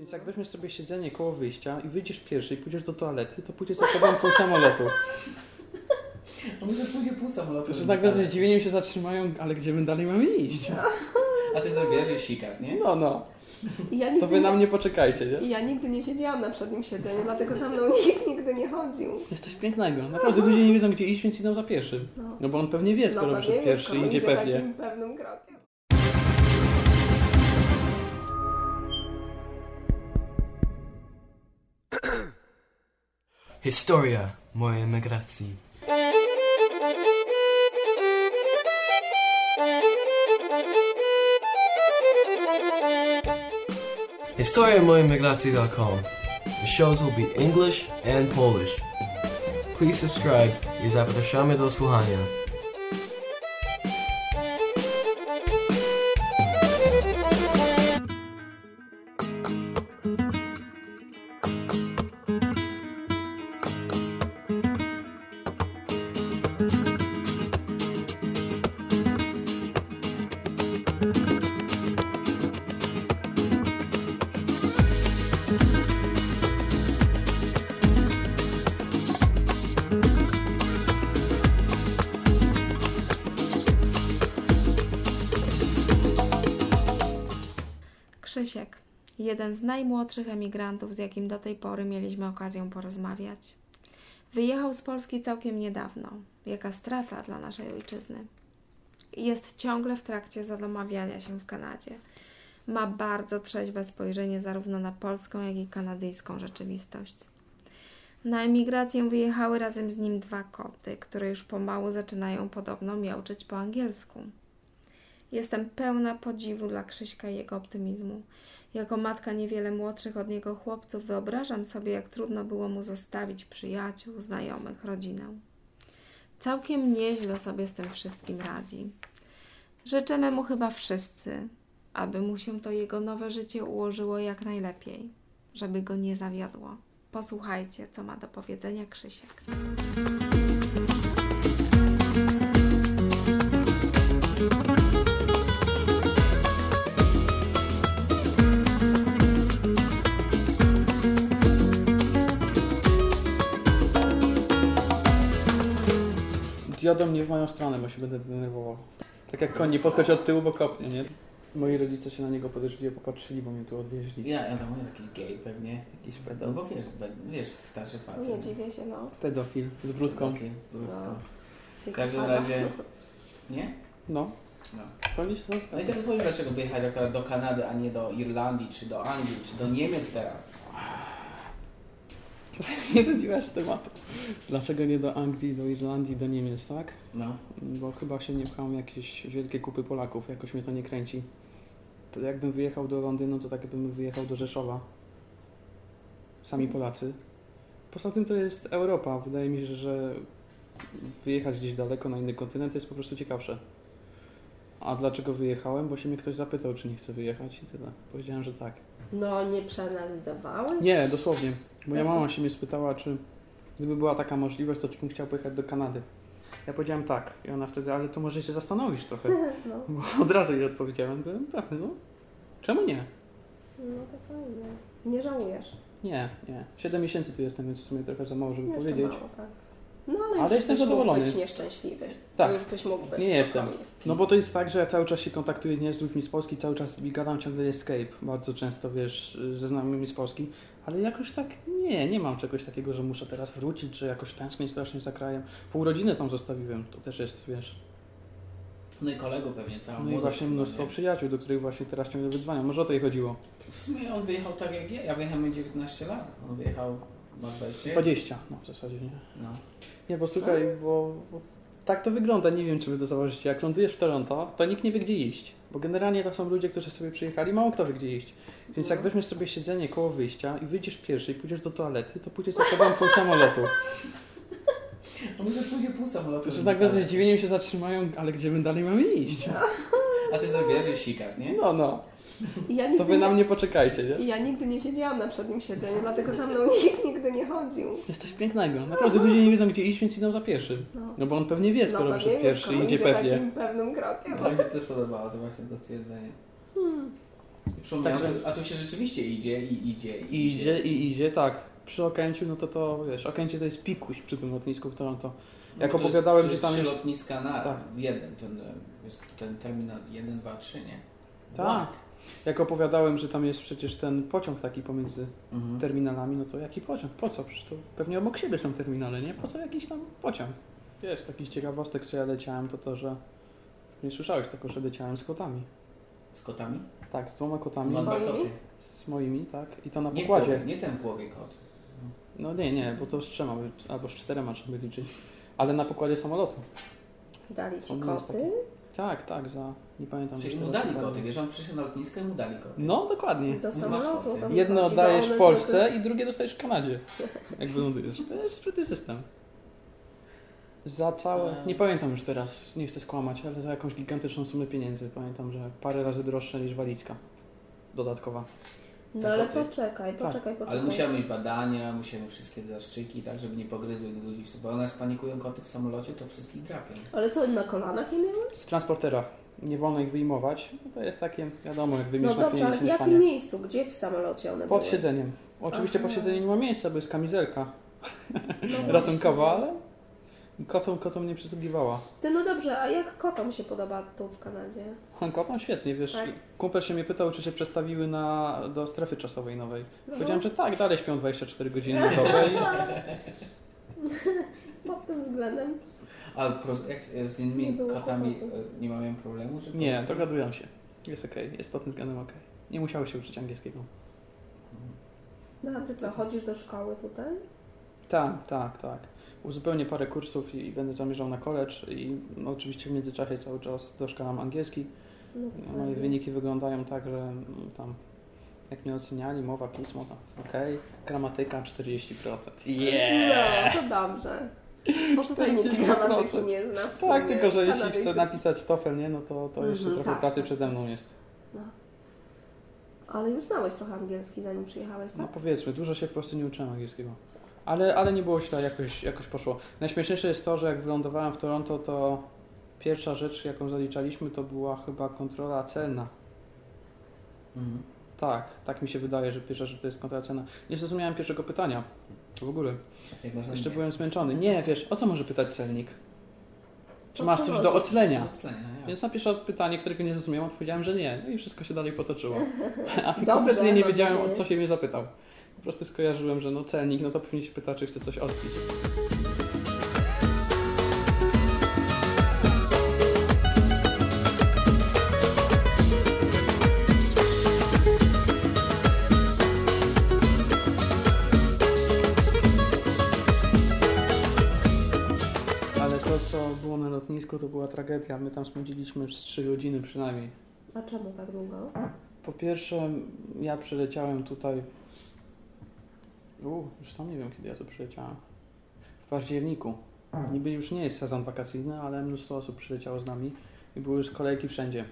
Więc jak weźmiesz sobie siedzenie koło wyjścia i wyjdziesz pierwszy i pójdziesz do toalety, to pójdziesz za sobą pół samolotu. A może pójdzie pół samolotu. Że tak ze zdziwieniem się zatrzymają, ale gdzie my dalej mamy iść? A ty zabierzesz i sikasz, nie? No. Ja to wy na mnie poczekajcie, nie? Ja nigdy nie siedziałam na przednim siedzeniu, dlatego za mną nikt nigdy nie chodził. Jest coś pięknego. Naprawdę ludzie nie wiedzą, gdzie iść, więc idą za pierwszym. No bo on pewnie wie, skoro wyszedł pierwszy i idzie pewnie. Takim pewnym krokiem. Historia mojej emigracji. HistoriaMojeMigracji.com. The shows will be English and Polish. Please subscribe i zapraszamy do słuchania. Krzysiek, jeden z najmłodszych emigrantów, z jakim do tej pory mieliśmy okazję porozmawiać. Wyjechał z Polski całkiem niedawno. Jaka strata dla naszej ojczyzny. Jest ciągle w trakcie zadomawiania się w Kanadzie. Ma bardzo trzeźwe spojrzenie zarówno na polską, jak i kanadyjską rzeczywistość. Na emigrację wyjechały razem z nim dwa koty, które już pomału zaczynają podobno miauczyć po angielsku. Jestem pełna podziwu dla Krzyśka i jego optymizmu. Jako matka niewiele młodszych od niego chłopców wyobrażam sobie, jak trudno było mu zostawić przyjaciół, znajomych, rodzinę. Całkiem nieźle sobie z tym wszystkim radzi. Życzymy mu chyba wszyscy, aby mu się to jego nowe życie ułożyło jak najlepiej, żeby go nie zawiodło. Posłuchajcie, co ma do powiedzenia Krzysiek. Diodą mnie w moją stronę, bo się będę denerwował. Tak jak koń, nie podchodź od tyłu, bo kopnie, nie? Moi rodzice się na niego podejrzliwie popatrzyli, bo mnie tu odwieźli. Ja to mówię, jakiś gej pewnie, jakiś pedofil. No bo wiesz, starszy facet. Nie dziwię się, no. Pedofil, z brudką. No. W każdym razie, nie? No. Pewnie się są spędzą. No i teraz powiem, dlaczego wyjechać akurat do Kanady, a nie do Irlandii, czy do Anglii, czy do Niemiec teraz? Nie wybiłaś tematu. Dlaczego nie do Anglii, do Irlandii, do Niemiec, tak? No. Bo chyba się nie pchałem jakieś wielkie kupy Polaków, jakoś mnie to nie kręci. To jakbym wyjechał do Londynu, to tak jakbym wyjechał do Rzeszowa. Sami Polacy. Poza tym to jest Europa. Wydaje mi się, że wyjechać gdzieś daleko na inny kontynent jest po prostu ciekawsze. A dlaczego wyjechałem? Bo się mnie ktoś zapytał, czy nie chcę wyjechać i tyle. Powiedziałem, że tak. No, nie przeanalizowałeś? Nie, dosłownie. Moja mama się mnie spytała, czy gdyby była taka możliwość, to czy bym chciał pojechać do Kanady. Ja powiedziałem tak. I ona wtedy, ale to może się zastanowić trochę. No. Bo od razu jej odpowiedziałem. Byłem pewny, no. Czemu nie? No tak fajnie. Nie żałujesz? Nie. 7 miesięcy tu jestem, więc w sumie trochę za mało, żeby jeszcze powiedzieć. Mało, tak. No ale jestem zadowolony. Być nieszczęśliwy. Tak. Już byś mógł być. Nie jestem. No bo to jest tak, że ja cały czas się kontaktuję nie z ludźmi z Polski, cały czas gadam ciągle escape. Bardzo często, wiesz, ze znajomymi z Polski. Ale jakoś tak nie mam czegoś takiego, że muszę teraz wrócić, czy jakoś tęsknię strasznie za krajem. Pół rodziny tam zostawiłem, to też jest, wiesz. No i kolegów pewnie całą. No i właśnie mnóstwo przyjaciół, do których właśnie teraz ciągle wydzwaniam. Może o to jej chodziło. W sumie on wyjechał tak jak ja. Ja wyjechałem 19 lat. On wyjechał... Masz 20? No w zasadzie nie. No. Nie, bo słuchaj, bo tak to wygląda, nie wiem czy wy to zauważycie, jak lądujesz w Toronto, to nikt nie wie gdzie iść, bo generalnie tam są ludzie, którzy sobie przyjechali, mało kto wie gdzie iść. Więc jak weźmiesz sobie siedzenie koło wyjścia i wyjdziesz pierwszy i pójdziesz do toalety, to pójdziesz za sobą pół samolotu. A może pójdzie pół samolotu. Że tak ze zdziwieniem się zatrzymają, ale gdzie my dalej mamy iść? A ty zabierzesz i sikasz, nie? No. Ja to wy na mnie poczekajcie, nie? Ja nigdy nie siedziałam na przednim siedzeniu, dlatego za mną nikt nigdy nie chodził. Jest coś pięknego. Naprawdę ludzie nie wiedzą, gdzie iść, więc idą za pierwszym. No bo on pewnie wie, skoro wyszedł pierwszy i idzie pewnie. Takim pewnym krokiem. No mi też podobało to właśnie to stwierdzenie. Także, a tu się rzeczywiście idzie i idzie i idzie. Idzie, tak. Przy Okęciu, no to wiesz, Okęcie to jest pikuś przy tym lotnisku w Toronto. Jak no to opowiadałem, że tam jest... lotniska na tak. jeden, ten terminal 1, 2, 3, nie? Tak. Wow. Jak opowiadałem, że tam jest przecież ten pociąg taki pomiędzy terminalami, no to jaki pociąg? Po co? Przecież to pewnie obok siebie są terminale, nie? Po co jakiś tam pociąg? Jest taki ciekawostek, co ja leciałem, to, że... Nie słyszałeś tylko, że leciałem z kotami. Z kotami? Tak, z dwoma kotami. Z moimi, tak. I to na pokładzie. Nie ten w głowie kot. No nie, bo to z trzema, albo z czterema trzeba by liczyć. Ale na pokładzie samolotu. Dali ci koty? Tak, za... Nie pamiętam. Czyli mu dali koty, wiesz, on przyszedł na lotnisko i mu dali koty. No, dokładnie. Do samolotu. Jedno oddajesz w Polsce i drugie dostajesz w Kanadzie. Jak wylądujesz. To jest sprytny system. Za całe... Nie pamiętam już teraz, nie chcę skłamać, ale za jakąś gigantyczną sumę pieniędzy. Pamiętam, że parę razy droższa niż walizka dodatkowa. No ale poczekaj. Ale musiały mieć badania, musiały wszystkie zastrzyki, tak, żeby nie pogryzły ludzi w sobie. Bo one spanikują koty w samolocie, to wszystkich drapią. Ale co, na kolanach je miałeś? W transporterach. Nie wolno ich wyjmować. No to jest takie, wiadomo, jak wymiesz na pieniądze. No dobrze, ale w jakim miejscu? Gdzie w samolocie one były? Pod siedzeniem. Oczywiście pod siedzeniem nie ma miejsca, bo jest kamizelka ratunkowa, ale... Kotom nie przysługiwała. Ty, no dobrze, a jak kotom się podoba tu w Kanadzie? Kotom świetnie, wiesz. Tak? Kumpel się mnie pytał, czy się przestawiły do strefy czasowej nowej. No. Powiedziałem, że tak, dalej śpią 24 godziny na dobę. Pod tym względem. Ale z innymi kotami nie miałem problemu? Czy nie, dogadują się. Jest okej, jest pod tym względem okej. Nie musiały się uczyć angielskiego. No a ty co, chodzisz do szkoły tutaj? Tak. Uzupełnię parę kursów i będę zamierzał na college i oczywiście w międzyczasie cały czas doszkalam angielski. No, moje wyniki wyglądają tak, że tam jak mnie oceniali, mowa, pismo, tam gramatyka 40%. No, to dobrze. Bo tutaj nikt gramatyki nie zna. Tak, tylko że jeśli chcę napisać TOEFL, nie, no to jeszcze trochę pracy przede mną jest. No. Ale już znałeś trochę angielski, zanim przyjechałeś, tak? No powiedzmy, dużo się w Polsce nie uczyłem angielskiego. Ale nie było źle, jakoś poszło. Najśmieszniejsze jest to, że jak wylądowałem w Toronto, to pierwsza rzecz, jaką zaliczaliśmy, to była chyba kontrola celna. Tak mi się wydaje, że pierwsza rzecz to jest kontrola celna. Nie zrozumiałem pierwszego pytania w ogóle. Jeszcze byłem zmęczony. Nie, wiesz, o co może pytać celnik? Czy masz coś do ocenia? Więc na pierwsze pytanie, którego nie zrozumiałem, odpowiedziałem, że nie. No i wszystko się dalej potoczyło. A kompletnie nie wiedziałem, o co się mnie zapytał. Po prostu skojarzyłem, że celnik, to pewnie się pyta, czy chce coś odkryć. Ale to, co było na lotnisku, to była tragedia. My tam spędziliśmy 3 godziny przynajmniej. A czemu tak długo? Po pierwsze, ja przyleciałem tutaj... już tam nie wiem, kiedy ja tu przyleciałem. W październiku. Niby już nie jest sezon wakacyjny, ale mnóstwo osób przyleciało z nami i były już kolejki wszędzie.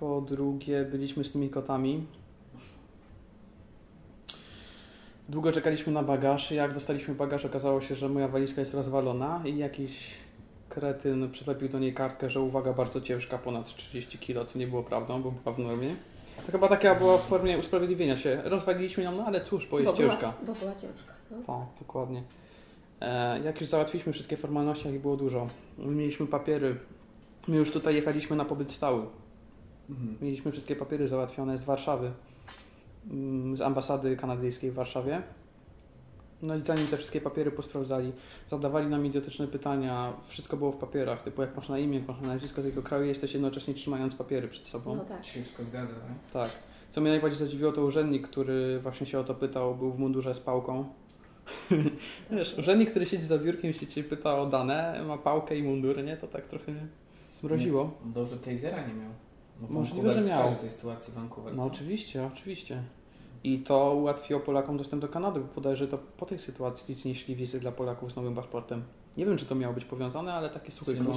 Po drugie, byliśmy z tymi kotami. Długo czekaliśmy na bagaż. Jak dostaliśmy bagaż, okazało się, że moja walizka jest rozwalona i jakiś kretyn przylepił do niej kartkę, że uwaga, bardzo ciężka, ponad 30 kg, co nie było prawdą, bo była w normie. To chyba taka była w formie usprawiedliwienia się. Rozwagiliśmy ją, ale cóż, bo jest ciężka. Bo była ciężka. No? Tak, dokładnie. Jak już załatwiliśmy wszystkie formalności, jak było dużo. Mieliśmy papiery. My już tutaj jechaliśmy na pobyt stały. Mieliśmy wszystkie papiery załatwione z Warszawy. Z ambasady kanadyjskiej w Warszawie. No i zanim te wszystkie papiery posprawdzali, zadawali nam idiotyczne pytania, wszystko było w papierach, typu jak masz na imię, jak masz na nazwisko z tego kraju, jesteś jednocześnie trzymając papiery przed sobą. No tak. Się wszystko zgadza, nie? Tak. Co mnie najbardziej zadziwiło, to urzędnik, który właśnie się o to pytał, był w mundurze z pałką. Wiesz, urzędnik, który siedzi za biurkiem, się cię pyta o dane, ma pałkę i mundur, nie? To tak trochę zmroziło. Nie, dobrze tasera nie miał. No, możliwe, że miał. W tej sytuacji Vancouver. No oczywiście. I to ułatwiło Polakom dostęp do Kanady, bo podejrzewam, że to po tych sytuacji nic nie szli wizy dla Polaków z nowym paszportem. Nie wiem, czy to miało być powiązane, ale takie suchy grunty.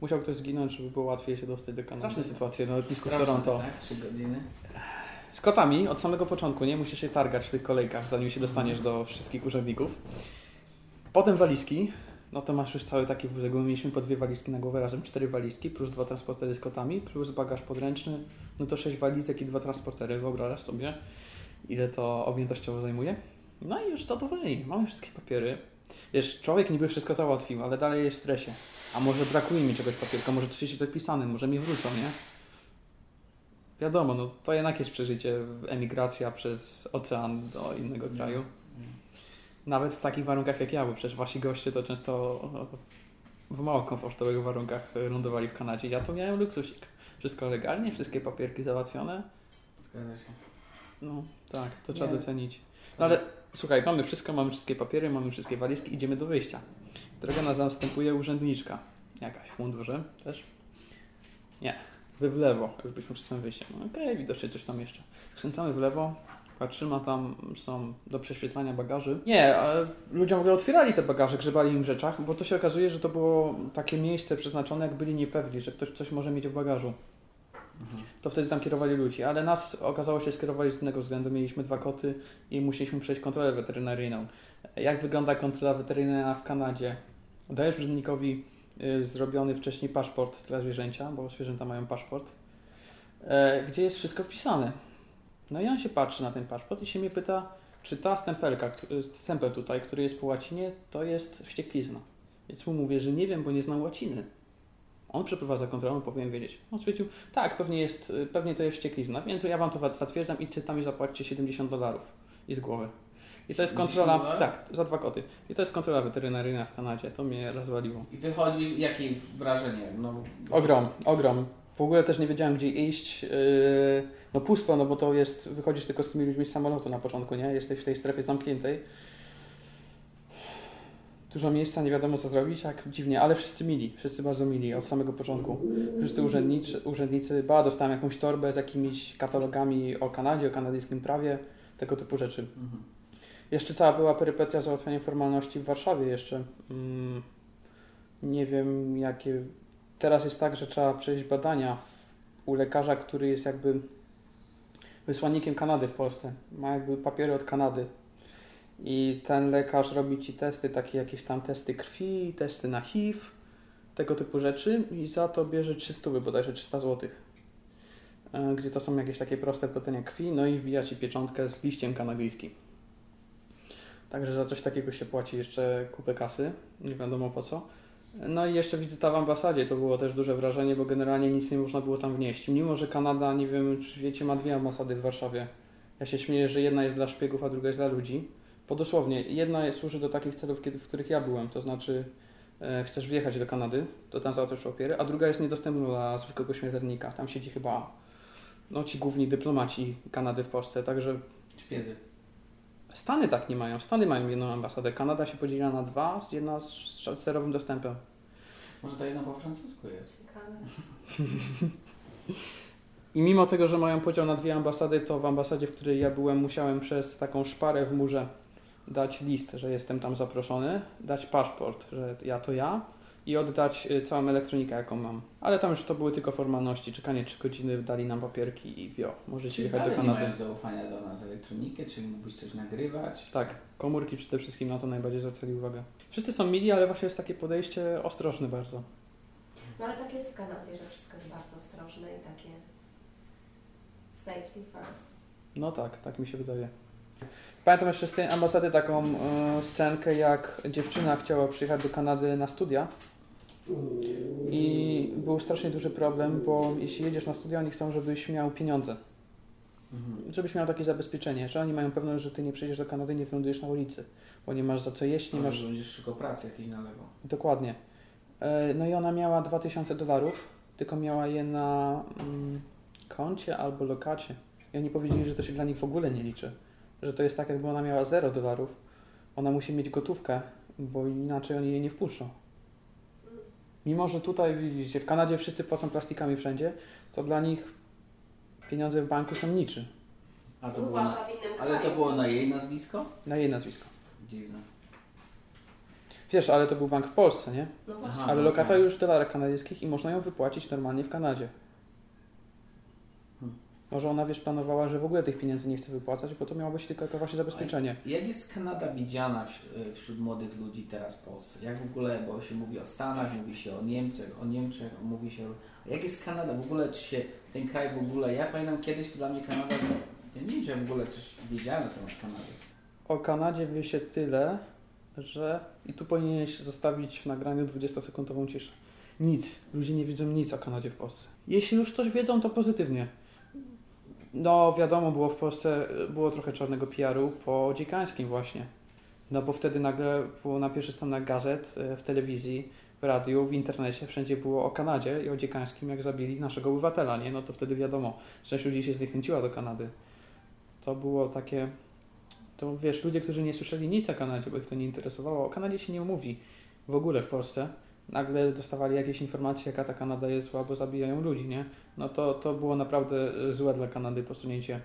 Musiał ktoś zginąć, żeby było łatwiej się dostać do Kanady. Straszne sytuacje na lotnisku w Toronto. Tak? 3 godziny. Z kotami od samego początku, nie? Musisz się targać w tych kolejkach, zanim się dostaniesz do wszystkich urzędników. Potem walizki. no to masz już cały taki wózek, bo mieliśmy po 2 walizki na głowę, razem 4 walizki, plus 2 transportery z kotami, plus bagaż podręczny, no to 6 walizek i 2 transportery, wyobrażasz sobie, ile to objętościowo zajmuje? No i już zadowoleni, mamy wszystkie papiery. Wiesz, człowiek niby wszystko załatwił, ale dalej jest w stresie. A może brakuje mi czegoś papierka, może coś jest dopisane, może mi wrócą, nie? Wiadomo, no to jednak jest przeżycie, emigracja przez ocean do innego kraju. Nawet w takich warunkach jak ja, bo przecież wasi goście to często w mało komfortowych warunkach lądowali w Kanadzie. Ja to miałem luksusik. Wszystko legalnie, wszystkie papierki załatwione. Zgadza się. No tak, to trzeba docenić. No ale słuchaj, mamy wszystko, mamy wszystkie papiery, mamy wszystkie walizki, idziemy do wyjścia. Droga nas zastępuje urzędniczka. Jakaś w mundurze też? Nie, w lewo, już byliśmy przed samym wyjściem. No, okej, widocznie coś tam jeszcze. Skręcamy w lewo, patrzymy, tam są do prześwietlania bagaży. Nie, ludziom w ogóle otwierali te bagaże, grzebali im w rzeczach, bo to się okazuje, że to było takie miejsce przeznaczone, jak byli niepewni, że ktoś coś może mieć w bagażu. To wtedy tam kierowali ludzi, ale nas okazało się skierowali z innego względu. Mieliśmy 2 koty i musieliśmy przejść kontrolę weterynaryjną. Jak wygląda kontrola weterynaryjna w Kanadzie? Dajesz urzędnikowi zrobiony wcześniej paszport dla zwierzęcia, bo zwierzęta mają paszport, gdzie jest wszystko wpisane. No i on się patrzy na ten paszport i się mnie pyta, czy ta stempel tutaj, który jest po łacinie, to jest wścieklizna. Więc mu mówię, że nie wiem, bo nie znam łaciny. On przeprowadza kontrolę, on powinien wiedzieć. On stwierdził, tak, pewnie to jest wścieklizna, więc ja wam to zatwierdzam, idźcie tam i zapłaćcie $70 i z głowy. I to jest kontrola, tak, za 2 koty. I to jest kontrola weterynaryjna w Kanadzie, to mnie rozwaliło. I wychodzisz, jakie wrażenie? No, ogrom. W ogóle też nie wiedziałem, gdzie iść. No pusto, no bo to jest, wychodzisz tylko z tymi ludźmi z samolotu na początku, nie? Jesteś w tej strefie zamkniętej. Dużo miejsca, nie wiadomo co zrobić, tak dziwnie, ale wszyscy mili, wszyscy bardzo mili od samego początku. Wszyscy urzędnicy, dostałem jakąś torbę z jakimiś katalogami o Kanadzie, o kanadyjskim prawie, tego typu rzeczy. Mhm. Jeszcze cała była perypetia załatwiania formalności w Warszawie jeszcze. Nie wiem jakie... Teraz jest tak, że trzeba przejść badania u lekarza, który jest jakby wysłannikiem Kanady w Polsce. Ma jakby papiery od Kanady. I ten lekarz robi ci testy, takie jakieś tam testy krwi, testy na HIV, tego typu rzeczy i za to bierze 300 bodajże, 300 zł. Gdzie to są jakieś takie proste badania krwi, no i wbija ci pieczątkę z liściem kanadyjskim. Także za coś takiego się płaci jeszcze kupę kasy, nie wiadomo po co. No i jeszcze wizyta w ambasadzie, to było też duże wrażenie, bo generalnie nic nie można było tam wnieść. Mimo że Kanada, nie wiem czy wiecie, ma 2 ambasady w Warszawie. Ja się śmieję, że jedna jest dla szpiegów, a druga jest dla ludzi. Bo dosłownie, jedna służy do takich celów, w których ja byłem, to znaczy chcesz wjechać do Kanady, to tam załatwiasz papiery, a druga jest niedostępna dla zwykłego śmiertelnika. Tam siedzi chyba ci główni dyplomaci Kanady w Polsce, także... Szpiedzy. Stany tak nie mają. Stany mają 1 ambasadę. Kanada się podziela na 2, jedna z zerowym dostępem. Może ta jedna po francusku jest. I mimo tego, że mają podział na 2 ambasady, to w ambasadzie, w której ja byłem, musiałem przez taką szparę w murze dać list, że jestem tam zaproszony, dać paszport, że ja i oddać całą elektronikę, jaką mam. Ale tam już to były tylko formalności, czekanie 3 godziny, dali nam papierki i możecie jechać do Kanady. Nie mają zaufania do nas elektronikę, czyli mógłbyś coś nagrywać? Tak, komórki przede wszystkim na to najbardziej zwracali uwagę. Wszyscy są mili, ale właśnie jest takie podejście ostrożne bardzo. No ale tak jest w Kanadzie, że wszystko jest bardzo ostrożne i takie safety first. No tak, tak mi się wydaje. Pamiętam jeszcze z tej ambasady taką scenkę, jak dziewczyna chciała przyjechać do Kanady na studia i był strasznie duży problem, bo jeśli jedziesz na studia, oni chcą, żebyś miał pieniądze, żebyś miał takie zabezpieczenie, że oni mają pewność, że ty nie przyjdziesz do Kanady, nie wylądujesz na ulicy, bo nie masz za co jeść, nie masz... Będziesz tylko pracy jakiejś na lewo. Dokładnie. No i ona miała $2000, tylko miała je na koncie albo lokacie i oni powiedzieli, że to się dla nich w ogóle nie liczy. Że to jest tak, jakby ona miała $0. Ona musi mieć gotówkę, bo inaczej oni jej nie wpuszczą. Mimo że tutaj, widzicie, w Kanadzie wszyscy płacą plastikami wszędzie, to dla nich pieniądze w banku są niczy. A to było ale to było na jej nazwisko? Na jej nazwisko. Dziwne. Wiesz, ale to był bank w Polsce, nie? No właśnie. Aha, ale lokata już w dolarach kanadyjskich i można ją wypłacić normalnie w Kanadzie. Może ona, wiesz, planowała, że w ogóle tych pieniędzy nie chce wypłacać, bo to miało być tylko jako właśnie zabezpieczenie. Jak jest Kanada widziana wśród młodych ludzi teraz w Polsce? Jak w ogóle, bo się mówi o Stanach, mówi się o Niemczech, mówi się... Jak jest Kanada w ogóle, czy się ten kraj w ogóle... Ja pamiętam kiedyś, to dla mnie Kanada... Ja nie wiem, czy ja w ogóle coś wiedziałem o Kanadzie. O Kanadzie wie się tyle, że... I tu powinieneś zostawić w nagraniu 20-sekundową ciszę. Nic. Ludzie nie wiedzą nic o Kanadzie w Polsce. Jeśli już coś wiedzą, to pozytywnie. No wiadomo, było w Polsce, było trochę czarnego PR-u po Dziekańskim właśnie. No bo wtedy nagle było na pierwszych stronach gazet, w telewizji, w radiu, w internecie, wszędzie było o Kanadzie i o Dziekańskim, jak zabili naszego obywatela, nie? No to wtedy wiadomo, część ludzi się zniechęciła do Kanady. To było takie... To wiesz, ludzie, którzy nie słyszeli nic o Kanadzie, bo ich to nie interesowało. O Kanadzie się nie mówi w ogóle w Polsce. Nagle dostawali jakieś informacje, jaka ta Kanada jest zła, bo zabijają ludzi, nie? No to było naprawdę złe dla Kanady posunięcie.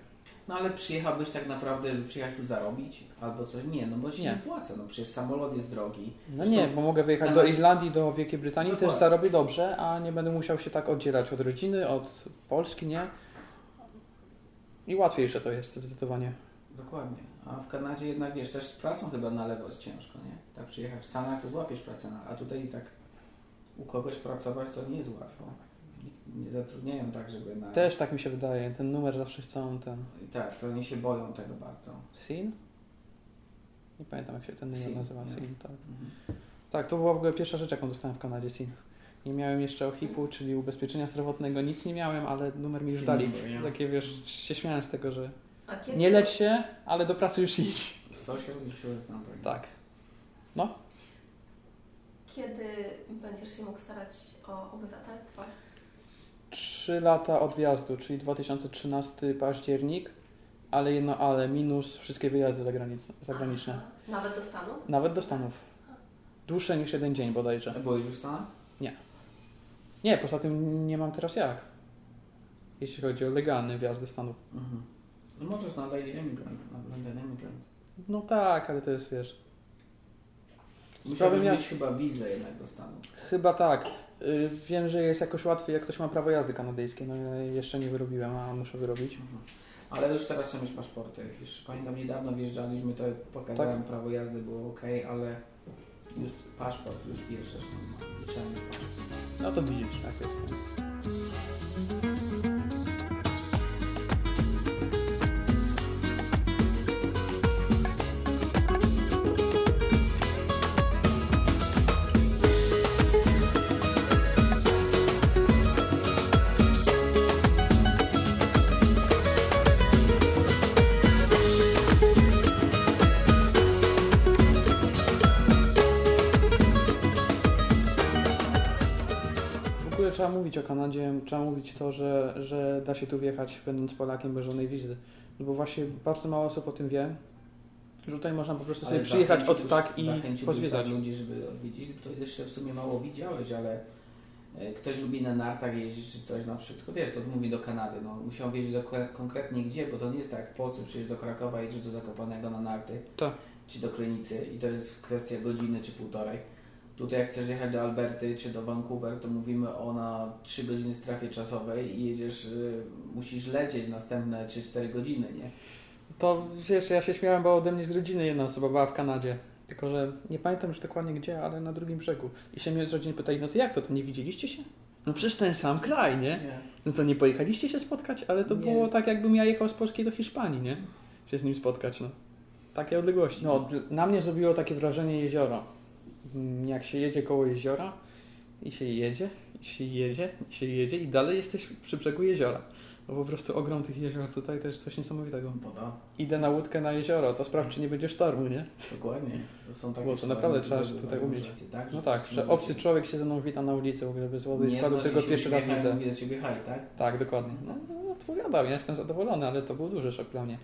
No ale przyjechałbyś tak naprawdę, żeby przyjechać tu zarobić albo coś? Nie, no bo się nie płacę, no przecież samolot jest drogi. No zresztą, nie, bo mogę wyjechać do Irlandii, do Wielkiej Brytanii, dokładnie. Też zarobię dobrze, a nie będę musiał się tak oddzielać od rodziny, od Polski, nie? I łatwiejsze to jest zdecydowanie. Dokładnie. A w Kanadzie jednak, wiesz, też z pracą chyba na lewo jest ciężko, nie? Tak przyjechać w Stanach, to złapiesz pracę, a tutaj i tak u kogoś pracować to nie jest łatwo. Nie zatrudniają tak, żeby na... Też tak mi się wydaje, ten numer zawsze chcą ten... I tak, to oni się boją tego bardzo. SIN? Nie pamiętam, jak się ten numer nazywa. SIN, tak. Mhm. Tak, to była w ogóle pierwsza rzecz, jaką dostałem w Kanadzie, SIN. Nie miałem jeszcze OHIP-u, czyli ubezpieczenia zdrowotnego, nic nie miałem, ale numer mi już dali. Takie, wiesz, się śmiałem z tego, że... Nie lecz się, ale do pracy już idź. Social insurance number. Tak. No. Kiedy będziesz się mógł starać o obywatelstwo? 3 lata od wjazdu, czyli 2013 październik, ale jedno ale, minus wszystkie wyjazdy zagraniczne. Aha. Nawet do Stanów? Nawet do Stanów. Dłuższe niż 1 dzień bodajże. A byłeś już w Stanach? Nie. Nie, poza tym nie mam teraz jak. Jeśli chodzi o legalny wjazd do Stanów. Mhm. No możesz na legal immigrant. No tak, ale to jest, wiesz... Musiałbym mieć chyba wizę jednak do Stanów. Chyba tak. Wiem, że jest jakoś łatwiej, jak ktoś ma prawo jazdy kanadyjskie. No ja jeszcze nie wyrobiłem, a muszę wyrobić. Mhm. Ale już teraz trzeba mieć paszporty. Już pamiętam, niedawno wjeżdżaliśmy, to pokazałem tak. Prawo jazdy, było ok, ale już paszport, już wjeżdżasz tam. No to widzisz, tak jest. Trzeba mówić o Kanadzie, trzeba mówić to, że da się tu wjechać, będąc Polakiem, bez żadnej wizy. No bo właśnie bardzo mało osób o tym wie, że tutaj można po prostu sobie przyjechać od tak i pozwiedzać. Ludzi, żeby odwiedzili, to jeszcze w sumie mało widziałeś, ale ktoś lubi na nartach jeździć czy coś na przykład, tylko wiesz, to mówi do Kanady, no musiał wiedzieć konkretnie gdzie, bo to nie jest tak jak w Polsce, przyjedziesz do Krakowa, jedziesz do Zakopanego na narty, tak. Czy do Krynicy i to jest kwestia godziny czy półtorej. Tutaj jak chcesz jechać do Alberty czy do Vancouver, to mówimy o na 3 godziny strefie czasowej i jedziesz, musisz lecieć następne 3-4 godziny, nie? To wiesz, ja się śmiałem, bo ode mnie z rodziny jedna osoba była w Kanadzie, tylko że nie pamiętam już dokładnie gdzie, ale na drugim brzegu. I się mnie z rodziny pytali, no to jak to nie widzieliście się? No przecież ten sam kraj, nie? No to nie pojechaliście się spotkać, ale to było tak jakbym ja jechał z Polski do Hiszpanii, nie? Się z nim spotkać, no. Takie odległości. No, na mnie zrobiło takie wrażenie jezioro. Jak się jedzie koło jeziora i się jedzie i dalej jesteś przy brzegu jeziora. No po prostu ogrom tych jezior tutaj to jest coś niesamowitego. Woda. Idę na łódkę na jezioro, to sprawdź czy nie będzie sztormu, nie? Dokładnie. To są takie. Bo to naprawdę trzeba się tutaj umieć. Tak, no tak, że obcy człowiek się ze mną wita na ulicy, w ogóle bez wody i składu, którego pierwszy raz widzę. Mówi do ciebie haj, tak? Tak, dokładnie. No odpowiadam, ja jestem zadowolony, ale to był duży szok dla mnie.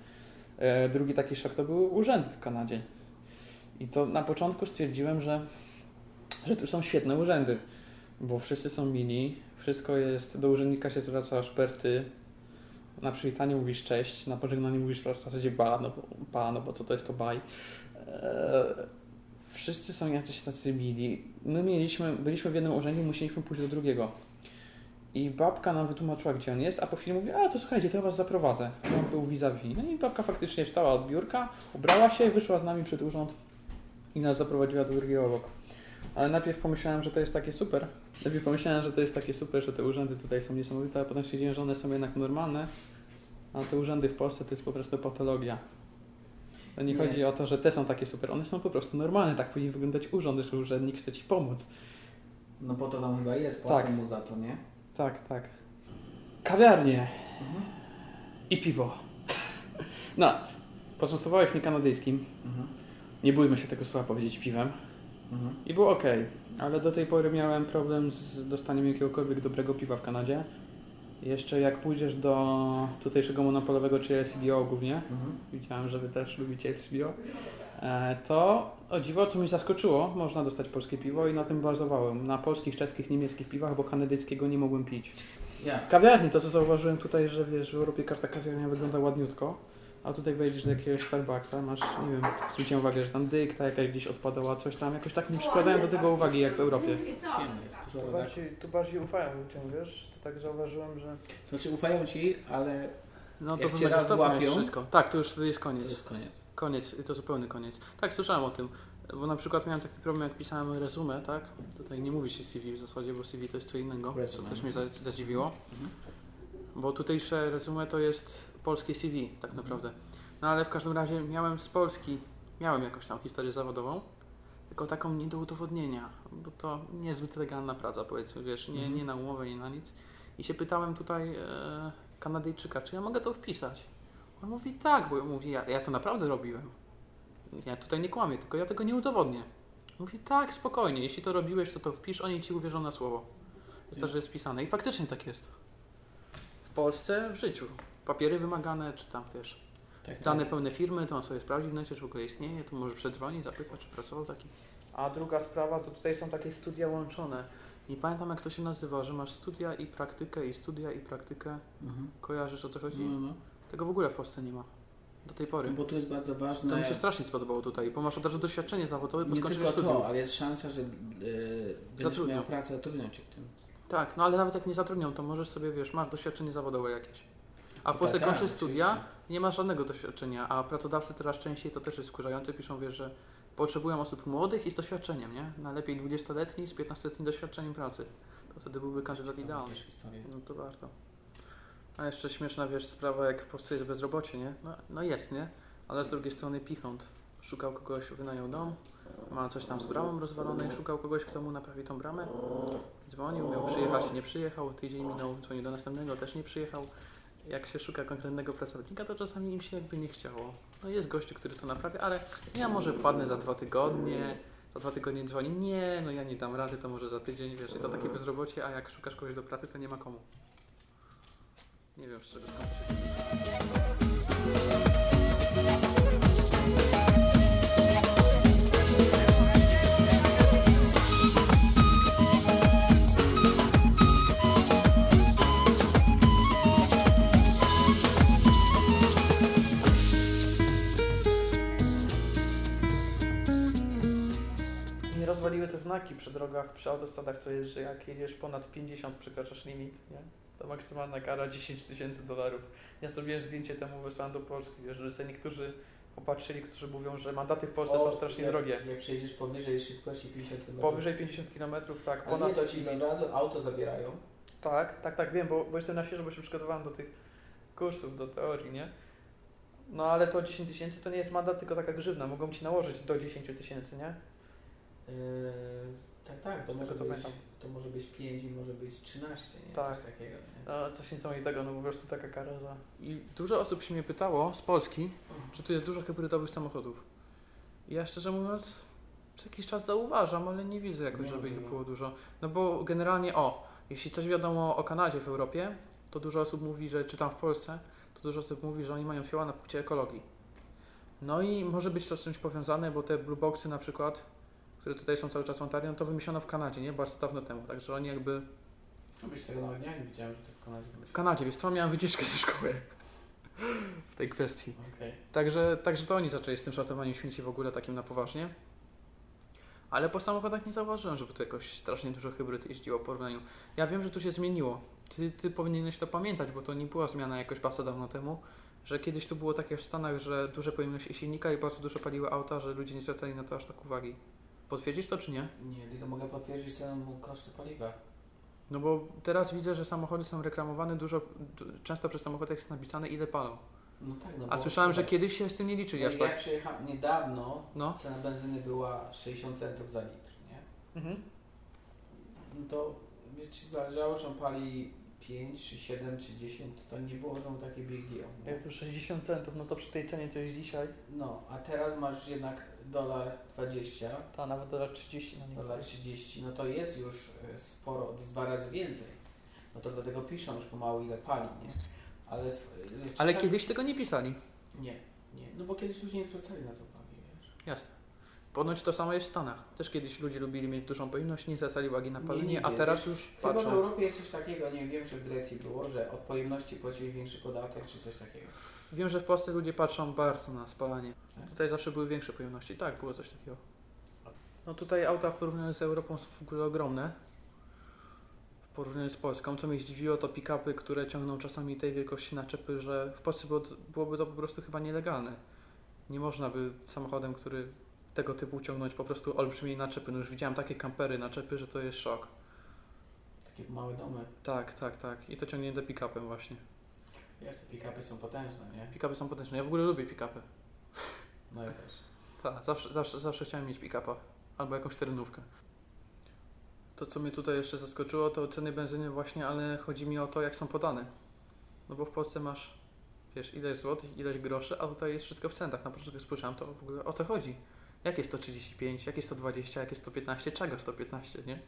Drugi taki szok to był urzędy w Kanadzie. I to na początku stwierdziłem, że tu są świetne urzędy, bo wszyscy są mili, wszystko jest, do urzędnika się zwraca szperty, na przywitanie mówisz cześć, na pożegnanie mówisz w zasadzie ba, no bo co to jest to baj. Wszyscy są jacyś tacy mili. My byliśmy w jednym urzędzie, musieliśmy pójść do drugiego. I babka nam wytłumaczyła, gdzie on jest, a po chwili mówi, a to słuchajcie, to ja was zaprowadzę. On był vis-a-vis. No i babka faktycznie wstała od biurka, ubrała się, wyszła z nami przed urząd i nas zaprowadziła do drugiego obok. Ale najpierw pomyślałem, że to jest takie super. Że te urzędy tutaj są niesamowite, a potem stwierdziłem, że one są jednak normalne. A te urzędy w Polsce to jest po prostu patologia. To nie chodzi o to, że te są takie super, one są po prostu normalne. Tak powinien wyglądać urząd, że urzędnik chce ci pomóc. No po to tam chyba jest, płacę mu za to, nie? Tak, tak. Kawiarnie i piwo. No, poczęstowałeś mnie kanadyjskim. Nie bójmy się tego słowa powiedzieć piwem. I było ok, ale do tej pory miałem problem z dostaniem jakiegokolwiek dobrego piwa w Kanadzie. Jeszcze jak pójdziesz do tutejszego monopolowego, czyli LCBO głównie, widziałem, że wy też lubicie LCBO, to o dziwo, co mnie zaskoczyło, można dostać polskie piwo i na tym bazowałem. Na polskich, czeskich, niemieckich piwach, bo kanadyjskiego nie mogłem pić. Kawiarni, to co zauważyłem tutaj, że wiesz, w Europie każda kawiarnia wygląda ładniutko, a tutaj wejdziesz do jakiegoś Starbucksa, masz, nie wiem, zwróciłem uwagę, że tam dykta jakaś gdzieś odpadała, coś tam, jakoś tak nie przykładają do tego uwagi jak w Europie. Tu bardziej ufają ludziom, wiesz, to tak zauważyłem, że... Znaczy ufają ci, ale no, to jak cię raz złapią... Wszystko. Tak, to już jest koniec. Koniec, to zupełny koniec. Tak, słyszałem o tym, bo na przykład miałem taki problem, jak pisałem rezumę, tak? Tutaj nie mówi się CV w zasadzie, bo CV to jest co innego, to też mnie zadziwiło. Bo tutejsze rezumę to jest polskie CV tak naprawdę. No ale w każdym razie miałem z Polski, miałem jakąś tam historię zawodową, tylko taką nie do udowodnienia, bo to niezbyt legalna praca, powiedzmy, wiesz, nie na umowę, nie na nic. I się pytałem tutaj Kanadyjczyka, czy ja mogę to wpisać? On mówi tak, bo mówi, ja to naprawdę robiłem. Ja tutaj nie kłamię, tylko ja tego nie udowodnię. Mówi tak, spokojnie, jeśli to robiłeś, to wpisz, oni ci uwierzą na słowo. Jest to, że jest wpisane i faktycznie tak jest. W Polsce w życiu. Papiery wymagane, czy tam wiesz, dane pełne firmy, to on sobie sprawdzi w necie, czy w ogóle istnieje, to może przedzwonić, zapytać, czy pracował taki. A druga sprawa, to tutaj są takie studia łączone. Nie pamiętam jak to się nazywa, że masz studia i praktykę, i studia i praktykę. Kojarzysz o co chodzi? Tego w ogóle w Polsce nie ma. Do tej pory. Bo to jest bardzo ważne. To mi się strasznie spodobało tutaj, bo masz od razu doświadczenie zawodowe, bo skończyłeś studia. Nie tylko to, ale jest szansa, że będziesz miał pracę, zatrudnią cię w tym. Tak, no ale nawet jak nie zatrudnią, to możesz sobie, wiesz, masz doświadczenie zawodowe jakieś. A w Polsce kończysz studia, nie masz żadnego doświadczenia, a pracodawcy teraz częściej, to też jest wkurzające, piszą, wiesz, że potrzebują osób młodych i z doświadczeniem, nie? Najlepiej 20-letni z 15-letnim doświadczeniem pracy. To wtedy byłby kandydat idealny. No to warto. A jeszcze śmieszna, wiesz, sprawa, jak w Polsce jest bezrobocie, nie? No jest, nie? Ale z drugiej strony pichąt. Szukał kogoś, wynajął dom. Ma coś tam z bramą rozwalonej, szukał kogoś, kto mu naprawi tą bramę. Dzwonił, miał przyjechać, nie przyjechał, tydzień minął, dzwonił do następnego, też nie przyjechał. Jak się szuka konkretnego pracownika, to czasami im się jakby nie chciało. No jest gościu, który to naprawia, ale ja może wpadnę za dwa tygodnie dzwoni, nie, no ja nie dam rady, to może za tydzień, wiesz, i to takie bezrobocie, a jak szukasz kogoś do pracy, to nie ma komu. Nie wiem, z czego skąd to się dzieje. Rozwaliły te znaki przy drogach, przy autostradach, to jest, że jak jedziesz ponad 50, przekraczasz limit, nie? To maksymalna kara $10,000. Ja zrobiłem zdjęcie temu, wysłałem do Polski, wiesz, że sobie niektórzy popatrzyli, którzy mówią, że mandaty w Polsce są strasznie drogie. Nie przejdziesz powyżej szybkości 50 km. Powyżej 50 km, tak. Ale ponad nie, to ci od razu auto zabierają. Tak, wiem, bo jestem na świeżo, bo się przygotowałem do tych kursów, do teorii, nie? No ale to 10,000 to nie jest mandat, tylko taka grzywna, mogą ci nałożyć do 10,000, nie? Tak, to może być 5 i może być 13, nie? Tak. Coś takiego, nie? Coś niesamowitego, no po prostu taka kara za... I dużo osób się mnie pytało z Polski, czy tu jest dużo hybrydowych samochodów. I ja szczerze mówiąc, co jakiś czas zauważam, ale nie widzę jakoś, żeby ich było dużo. No bo generalnie jeśli coś wiadomo o Kanadzie w Europie, to dużo osób mówi, że czy tam w Polsce, to dużo osób mówi, że oni mają fioła na punkcie ekologii. No i może być to z czymś powiązane, bo te blue boxy na przykład, które tutaj są cały czas w Ontario, to wymyślono w Kanadzie, nie? Bardzo dawno temu, także oni jakby... No byś tego nawet nie widziałem, że to w Kanadzie. W Kanadzie, wiesz co, miałem wycieczkę ze szkoły w tej kwestii. Okay. Także to oni zaczęli z tym szatowaniem śmieci w ogóle takim na poważnie. Ale po samochodach nie zauważyłem, żeby tu jakoś strasznie dużo hybryd jeździło w porównaniu. Ja wiem, że tu się zmieniło, Ty powinieneś to pamiętać, bo to nie była zmiana jakoś bardzo dawno temu, że kiedyś to było takie w Stanach, że duże pojemności silnika i bardzo dużo paliły auta, że ludzie nie zwracali na to aż tak uwagi. Potwierdzisz to czy nie? Nie, tylko mogę potwierdzić samemu koszty paliwa. No bo teraz widzę, że samochody są reklamowane dużo, często przez samochodach jest napisane ile palą. No tak, no a słyszałem, że kiedyś się z tym nie liczyli aż tak. Ja przyjechałem niedawno, cena benzyny była 60 centów za litr, nie? Mhm. No to wiecie, zależało, czy on pali 5, czy 7, czy 10, to nie było żadnego taki big deal. No. Jak to 60 centów, no to przy tej cenie co jest dzisiaj. No, a teraz masz jednak $1.20. Ta, nawet $1.30. No nie $1.30, no to jest już sporo, 2 razy więcej. No to dlatego piszą już pomału ile pali, nie? Ale kiedyś tego nie pisali. Nie. No bo kiedyś ludzie nie zwracali na to uwagi, wiesz. Jasne. Ponoć to samo jest w Stanach. Też kiedyś ludzie lubili mieć dużą pojemność, nie zwracali uwagi na palenie, a teraz wiesz, już patrzą. Chyba w Europie jest coś takiego, nie wiem, czy w Grecji było, że od pojemności płacili większy podatek, czy coś takiego. Wiem, że w Polsce ludzie patrzą bardzo na spalanie. Tak? Tutaj zawsze były większe pojemności. Tak, było coś takiego. No tutaj auta w porównaniu z Europą są w ogóle ogromne. W porównaniu z Polską. Co mnie zdziwiło, to pick-upy, które ciągną czasami tej wielkości naczepy, że w Polsce byłoby to po prostu chyba nielegalne. Nie można by samochodem, który tego typu ciągnąć po prostu olbrzymiej naczepy. No już widziałem takie kampery naczepy, że to jest szok. Takie małe domy. Tak. I to ciągnięte pick-upem właśnie. Wiesz, te pick-upy są potężne, nie? Pick-upy są potężne. Ja w ogóle lubię pick-upy. No ja też. Tak, zawsze chciałem mieć pick-upa. Albo jakąś terenówkę. To, co mnie tutaj jeszcze zaskoczyło, to ceny benzyny właśnie, ale chodzi mi o to, jak są podane. No bo w Polsce masz, wiesz, ileś złotych, ileś groszy, a tutaj jest wszystko w centach. Na początku spojrzałem, to w ogóle o co chodzi? Jak jest 135, jak jest 120, jak jest 115, czego 115, nie?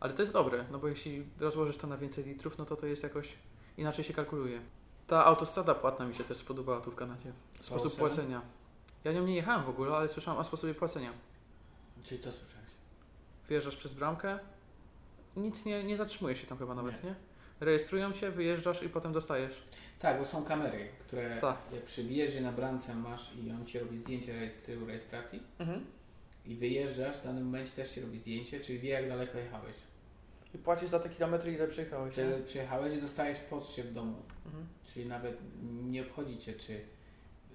Ale to jest dobre, no bo jeśli rozłożysz to na więcej litrów, no to jest jakoś, inaczej się kalkuluje. Ta autostrada płatna mi się też spodobała tu w Kanadzie. Sposób płacenia. Ja nią nie jechałem w ogóle, ale słyszałem o sposobie płacenia. Czyli co słyszałeś? Wjeżdżasz przez bramkę, nic nie zatrzymuje się tam chyba nawet, nie? Rejestrują cię, wyjeżdżasz i potem dostajesz. Tak, bo są kamery, które przy wjeździe na bramce masz i on ci robi zdjęcie rejestru rejestracji. Mhm. I wyjeżdżasz, w danym momencie też ci robi zdjęcie, czyli wie jak daleko jechałeś. I płacisz za te kilometry, ile przejechałeś. Tyle przejechałeś i dostajesz poczcie w domu. Mhm. Czyli nawet nie obchodzi cię, czy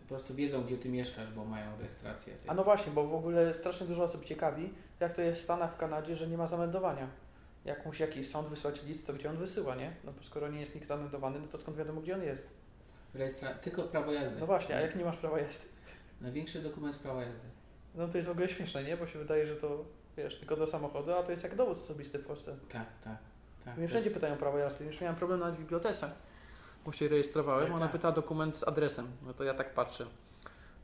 po prostu wiedzą, gdzie ty mieszkasz, bo mają rejestrację. A no właśnie, bo w ogóle strasznie dużo osób ciekawi, jak to jest w Stanach, w Kanadzie, że nie ma zameldowania. Jak musi jakiś sąd wysłać list, to gdzie on wysyła, nie? No bo skoro nie jest nikt zameldowany, no to skąd wiadomo, gdzie on jest? Tylko prawo jazdy. No właśnie, a jak nie masz prawa jazdy? Największy dokument jest prawo jazdy. No to jest w ogóle śmieszne, nie? Bo się wydaje, że to, wiesz, tylko do samochodu, a to jest jak dowód osobisty w Polsce. Tak. Mnie wszędzie pytają prawo jazdy. Już miałem problem nawet w bibliotece, bo się rejestrowałem, ona pyta dokument z adresem. No to ja tak patrzę.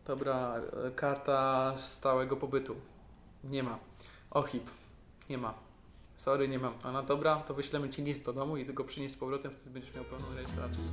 Dobra, karta stałego pobytu. Nie ma. OHIP. Nie ma. Sorry, nie mam. A no dobra, to wyślemy ci list do domu i tylko przynieść z powrotem, wtedy będziesz miał pełną rejestrację.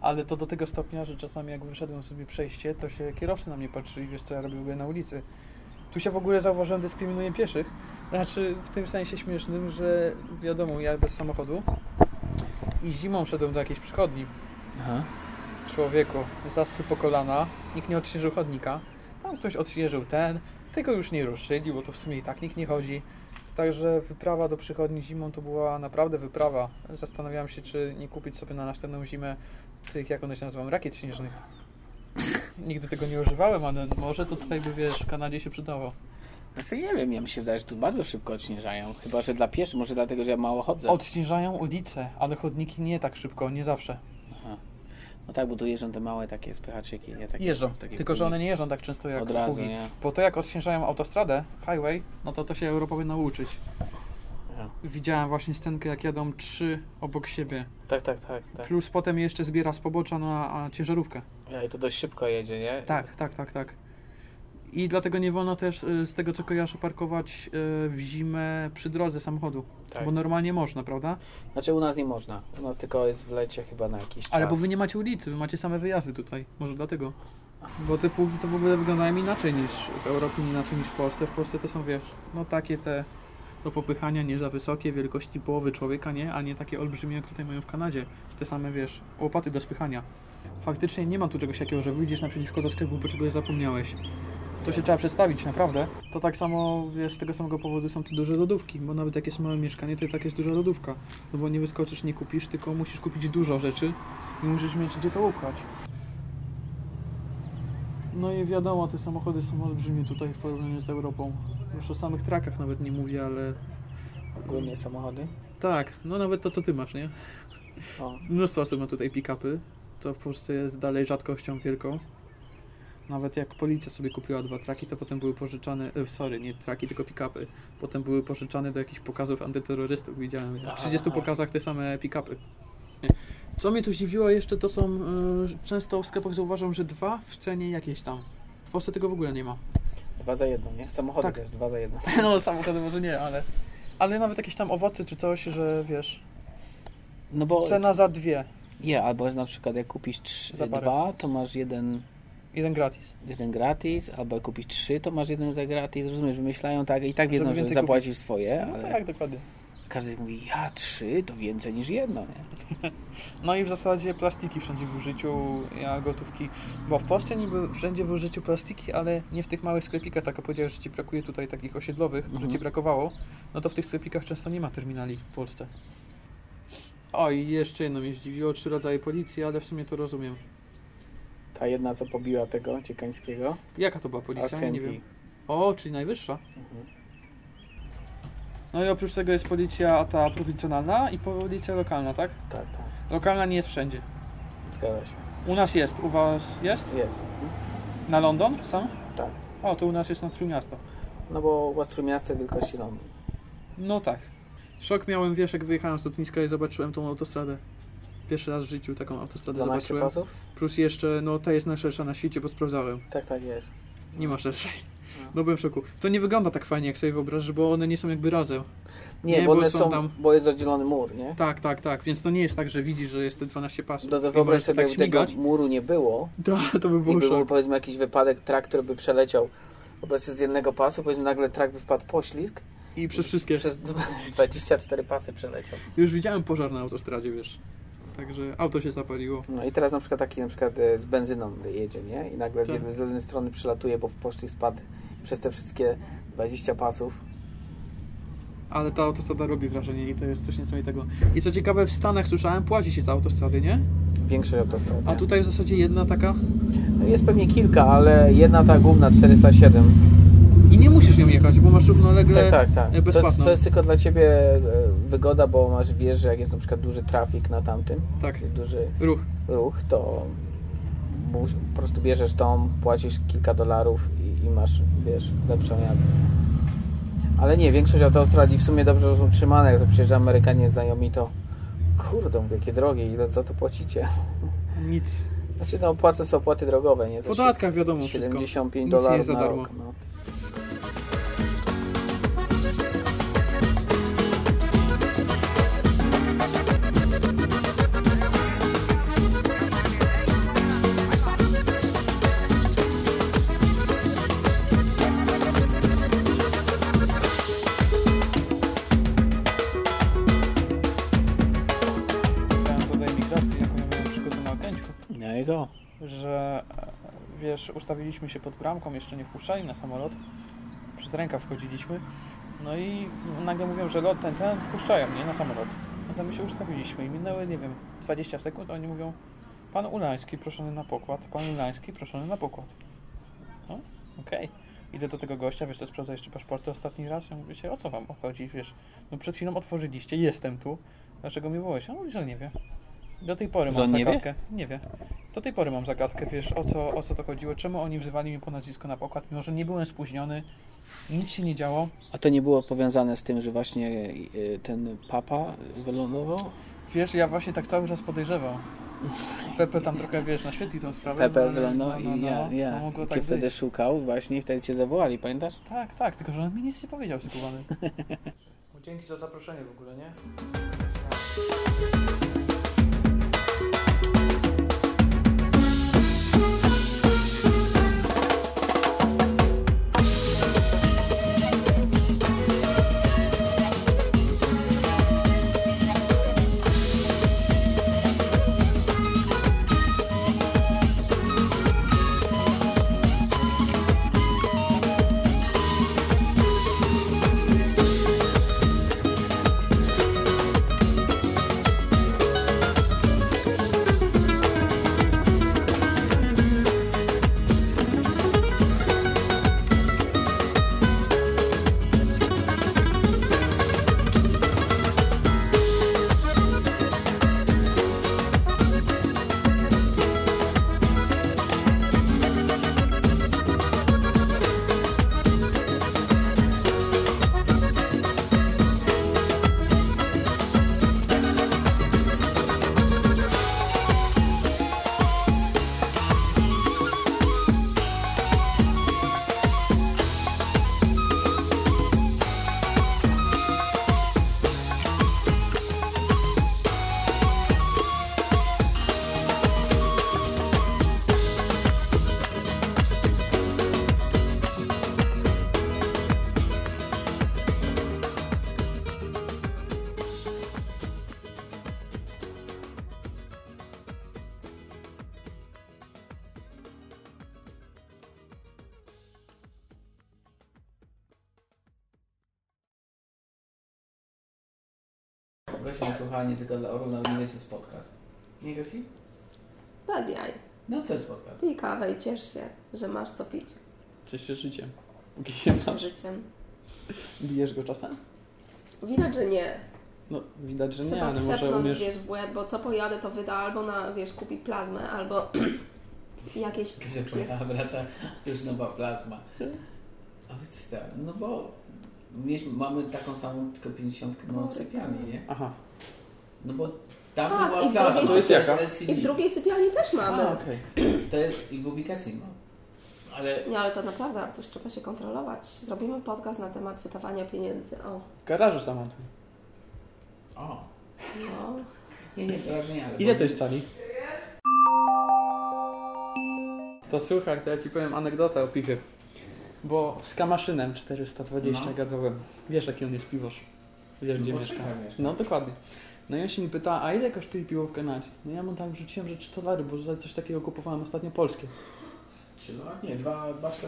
Ale to do tego stopnia, że czasami jak wyszedłem sobie przejście, to się kierowcy na mnie patrzyli, wiesz co ja robię w ogóle na ulicy. Tu się w ogóle zauważyłem, dyskryminuję pieszych. Znaczy w tym sensie śmiesznym, że wiadomo, ja bez samochodu i zimą szedłem do jakiejś przychodni. Aha. Człowieku, zaspy po kolana, nikt nie odśnieżył chodnika. Tam ktoś odśnieżył tego już nie ruszyli, bo to w sumie i tak nikt nie chodzi. Także wyprawa do przychodni zimą to była naprawdę wyprawa. Zastanawiałem się, czy nie kupić sobie na następną zimę tych, jak one się nazywają, rakiet śnieżnych. Nigdy tego nie używałem, ale może to tutaj by, wiesz, w Kanadzie się przydało. Znaczy nie wiem, ja mi się wydaje, że tu bardzo szybko odśnieżają. Chyba, że dla pieszych, może dlatego, że ja mało chodzę. Odśnieżają ulice, ale chodniki nie tak szybko, nie zawsze. Aha. No tak, bo tu jeżdżą te małe takie spychaczyki. Jeżdżą, tylko że one nie jeżdżą tak często jak pługi. Bo to jak odśnieżają autostradę, highway, no to się Europa powinna nauczyć. Ja. Widziałem właśnie scenkę, jak jadą 3 obok siebie. Tak. Plus potem jeszcze zbiera z pobocza na ciężarówkę. I to dość szybko jedzie, nie? Tak. I dlatego nie wolno też, z tego co kojarzę, parkować w zimę przy drodze samochodu, tak. Bo normalnie można, prawda? Znaczy u nas nie można, u nas tylko jest w lecie chyba na jakiś czas. Ale bo wy nie macie ulicy, wy macie same wyjazdy tutaj, może dlatego. Bo te pługi to w ogóle wyglądają inaczej niż w Europie, inaczej niż w Polsce. W Polsce to są, wiesz, no takie te do popychania, nie za wysokie, wielkości połowy człowieka, nie? A nie takie olbrzymie, jak tutaj mają w Kanadzie. Te same, wiesz, łopaty do spychania. Faktycznie nie ma tu czegoś takiego, że wyjdziesz naprzeciwko do sklepu, bo czegoś zapomniałeś. To się trzeba przestawić, naprawdę. To tak samo, wiesz, z tego samego powodu są te duże lodówki, bo nawet jak jest małe mieszkanie, to i tak jest duża lodówka. No bo nie wyskoczysz, nie kupisz, tylko musisz kupić dużo rzeczy i musisz mieć gdzie to upchać. No i wiadomo, te samochody są olbrzymie tutaj w porównaniu z Europą. Już o samych trakach nawet nie mówię, ale... Ogólnie samochody? Tak, no nawet to co ty masz, nie? O. Mnóstwo osób ma tutaj pick-upy, to w Polsce jest dalej rzadkością wielką. Nawet jak policja sobie kupiła 2 traki, to potem były pożyczane, sorry, nie traki, tylko pick-upy. Potem były pożyczane do jakichś pokazów antyterrorystów, widziałem. W 30 pokazach te same pick-upy. Co mnie tu zdziwiło jeszcze, to są często w sklepach zauważam, że 2 w cenie jakieś tam. W Polsce tego w ogóle nie ma. 2 za 1, nie? Samochody tak. Też 2 za 1. No samochody może nie, ale nawet jakieś tam owoce czy coś, że wiesz, no bo cena za 2. Nie, albo na przykład jak kupisz 2, to masz 1... Jeden gratis, albo kupisz 3, to masz 1 za gratis. Rozumiesz, wymyślają tak i tak wiedzą, że zapłacisz swoje. No ale... tak, dokładnie. Każdy mówi, 3 to więcej niż 1, nie? No i w zasadzie plastiki wszędzie w użyciu, ja gotówki, bo w Polsce niby wszędzie w użyciu plastiki, ale nie w tych małych sklepikach, tak jak powiedziałeś, że ci brakuje tutaj takich osiedlowych, że ci brakowało, no to w tych sklepikach często nie ma terminali w Polsce. O i jeszcze jedno mnie zdziwiło, 3 rodzaje policji, ale w sumie to rozumiem. Ta jedna, co pobiła tego Ciekańskiego. Jaka to była policja? Ja nie wiem. O, czyli najwyższa. No i oprócz tego jest policja ta prowincjonalna i policja lokalna, tak? Tak, tak. Lokalna nie jest wszędzie. Zgadza się. U nas jest. U was jest? Jest. Na London sam? Tak. O, to u nas jest na Trójmiasto. No bo u was Trójmiasto wielkości Londyn. No tak. Szok miałem, wiesz, jak wyjechałem z lotniska i zobaczyłem tą autostradę. Pierwszy raz w życiu taką autostradę zobaczyłem. 12 pasów? Plus jeszcze, no ta jest najszersza na świecie, bo sprawdzałem. Tak, tak jest. Nie ma szerszej. No byłem w szoku. To nie wygląda tak fajnie, jak sobie wyobrażasz, bo one nie są jakby razem. Nie, bo one są tam... bo jest oddzielony mur, nie? Tak, tak, tak. Więc to nie jest tak, że widzisz, że jest te 12 pasów. No to wyobraź sobie, tak jakby tego muru nie było. Tak, to by było szok. Był, powiedzmy, jakiś wypadek, trak, który by przeleciał po prostu z jednego pasu, powiedzmy, nagle trak by wpadł poślizg. I przez wszystkie... Przez 24 pasy przeleciał. Już widziałem pożar na autostradzie, wiesz. Także auto się zapaliło. No i teraz na przykład taki z benzyną jedzie, nie? I nagle tak. Z jednej strony przelatuje, bo w poślizg spadł przez te wszystkie 20 pasów. Ale ta autostrada robi wrażenie i to jest coś niesamowitego. I co ciekawe, w Stanach słyszałem, płaci się za autostrady, nie? Większej autostrady. A tutaj w zasadzie jedna taka? No jest pewnie kilka, ale jedna ta główna 407. I nie musisz nią jechać, bo masz równolegle tak. bezpłatną. To jest tylko dla ciebie wygoda, bo wiesz, że jak jest na przykład duży trafik na tamtym, duży ruch, to po prostu bierzesz tą, płacisz kilka dolarów i masz, wiesz, lepszą jazdę. Ale nie, większość autostrad w sumie dobrze są trzymane, jak to przyjeżdża Amerykanie znajomi, to kurde, jakie drogi, ile za to płacicie? Nic. Znaczy, no płacę są opłaty drogowe, nie? To podatkach wiadomo, 75 wszystko. Dolarów na rok. No. Że wiesz, ustawiliśmy się pod bramką, jeszcze nie wpuszczali na samolot, przez rękaw wchodziliśmy, no i nagle mówią, że lot ten, wpuszczają mnie na samolot. No to my się ustawiliśmy i minęły, nie wiem, 20 sekund, oni mówią, pan Ulański proszony na pokład, pan Ulański proszony na pokład. No, okej. Idę do tego gościa, wiesz, to sprawdza jeszcze paszporty ostatni raz, ja mówię się, o co wam chodzi, wiesz, no przed chwilą otworzyliście, jestem tu, dlaczego mnie wołałeś? On mówi, że nie wie. Do tej pory mam zagadkę. Nie wie. Do tej pory mam zagadkę, wiesz, o co to chodziło, czemu oni wzywali mnie po nazwisku na pokład, mimo że nie byłem spóźniony, nic się nie działo. A to nie było powiązane z tym, że właśnie ten papa wylądował? Wiesz, ja właśnie tak cały czas podejrzewam, Pepe tam trochę, wiesz, naświetli tą sprawę. Pepe wyglądał ja. Mogło tak wtedy szukał właśnie i wtedy cię zawołali, pamiętasz? Tak, tak, tylko że on mi nic nie powiedział, skubany. Dzięki za zaproszenie w ogóle, nie? Gościa słucha nie tylko dla Oruna, nie wie, co jest podcast. Nie, Gosi? Bez jaj. No co jest podcast? Pij kawę i ciesz się, że masz co pić. Ciesz się życiem. Ciesz życiem. Bijesz go czasem? Widać, że nie. No, widać, że trzeba nie, ale może umiesz... wiesz, w łeb, bo co pojadę, to wyda albo na, wiesz, kupi plazmę, albo jakieś... Gdzie pojechała, wraca, to już nowa plazma. A wy coś tam, no bo... Mamy taką samą, tylko 50 mamy w sypialni, nie? Aha. No bo tam była plazma, to jest jaka? I w drugiej sypialni też mamy. A, okay. To jest i w ubikacji mam. Ale... Nie, ale to naprawdę, Artuś, trzeba się kontrolować. Zrobimy podcast na temat wydawania pieniędzy. O. W garażu zamontuj. O. No. Nie, garażu nie, ale... Ile to jest cali? To słuchaj, to ja ci powiem anegdotę o piwie. Bo z Kamaszynem 420 gadałem. Wiesz, jaki on jest piwosz. Wiesz, gdzie mieszka. No, dokładnie. No i on się mi pyta, a ile kosztuje piwo w Kanadzie? No ja mu tam wrzuciłem, że $3, bo za coś takiego kupowałem ostatnio polskie. Nie, 2,40.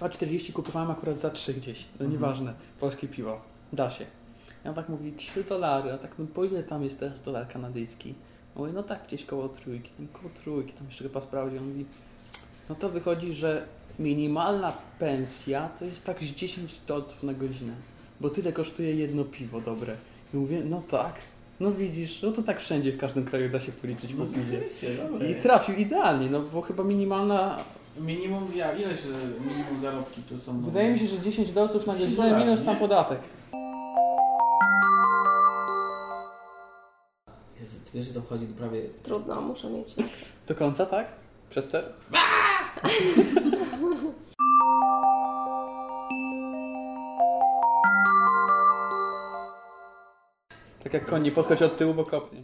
2,40 kupowałem akurat za 3 gdzieś. No nieważne, polskie piwo. Da się. Ja tak mówi, $3, a tak no po ile tam jest teraz dolar kanadyjski? Mówię, no tak gdzieś koło trójki, tam jeszcze chyba sprawdził. On mówi, no to wychodzi, że minimalna pensja to jest tak z $10 na godzinę, bo tyle kosztuje jedno piwo dobre. I mówię, no tak, no widzisz, no to tak wszędzie, w każdym kraju da się policzyć po piwie. I trafił idealnie, no bo chyba minimalna... Minimum, ja ileś minimum zarobki tu są? Wydaje mi się, że $10 na godzinę minus tam podatek. Jezu, wiesz, że to wchodzi do prawie... Trudno, muszę mieć. Do końca, tak? Przez te... Tak jak koni podchodzi od tyłu, bo kopnie.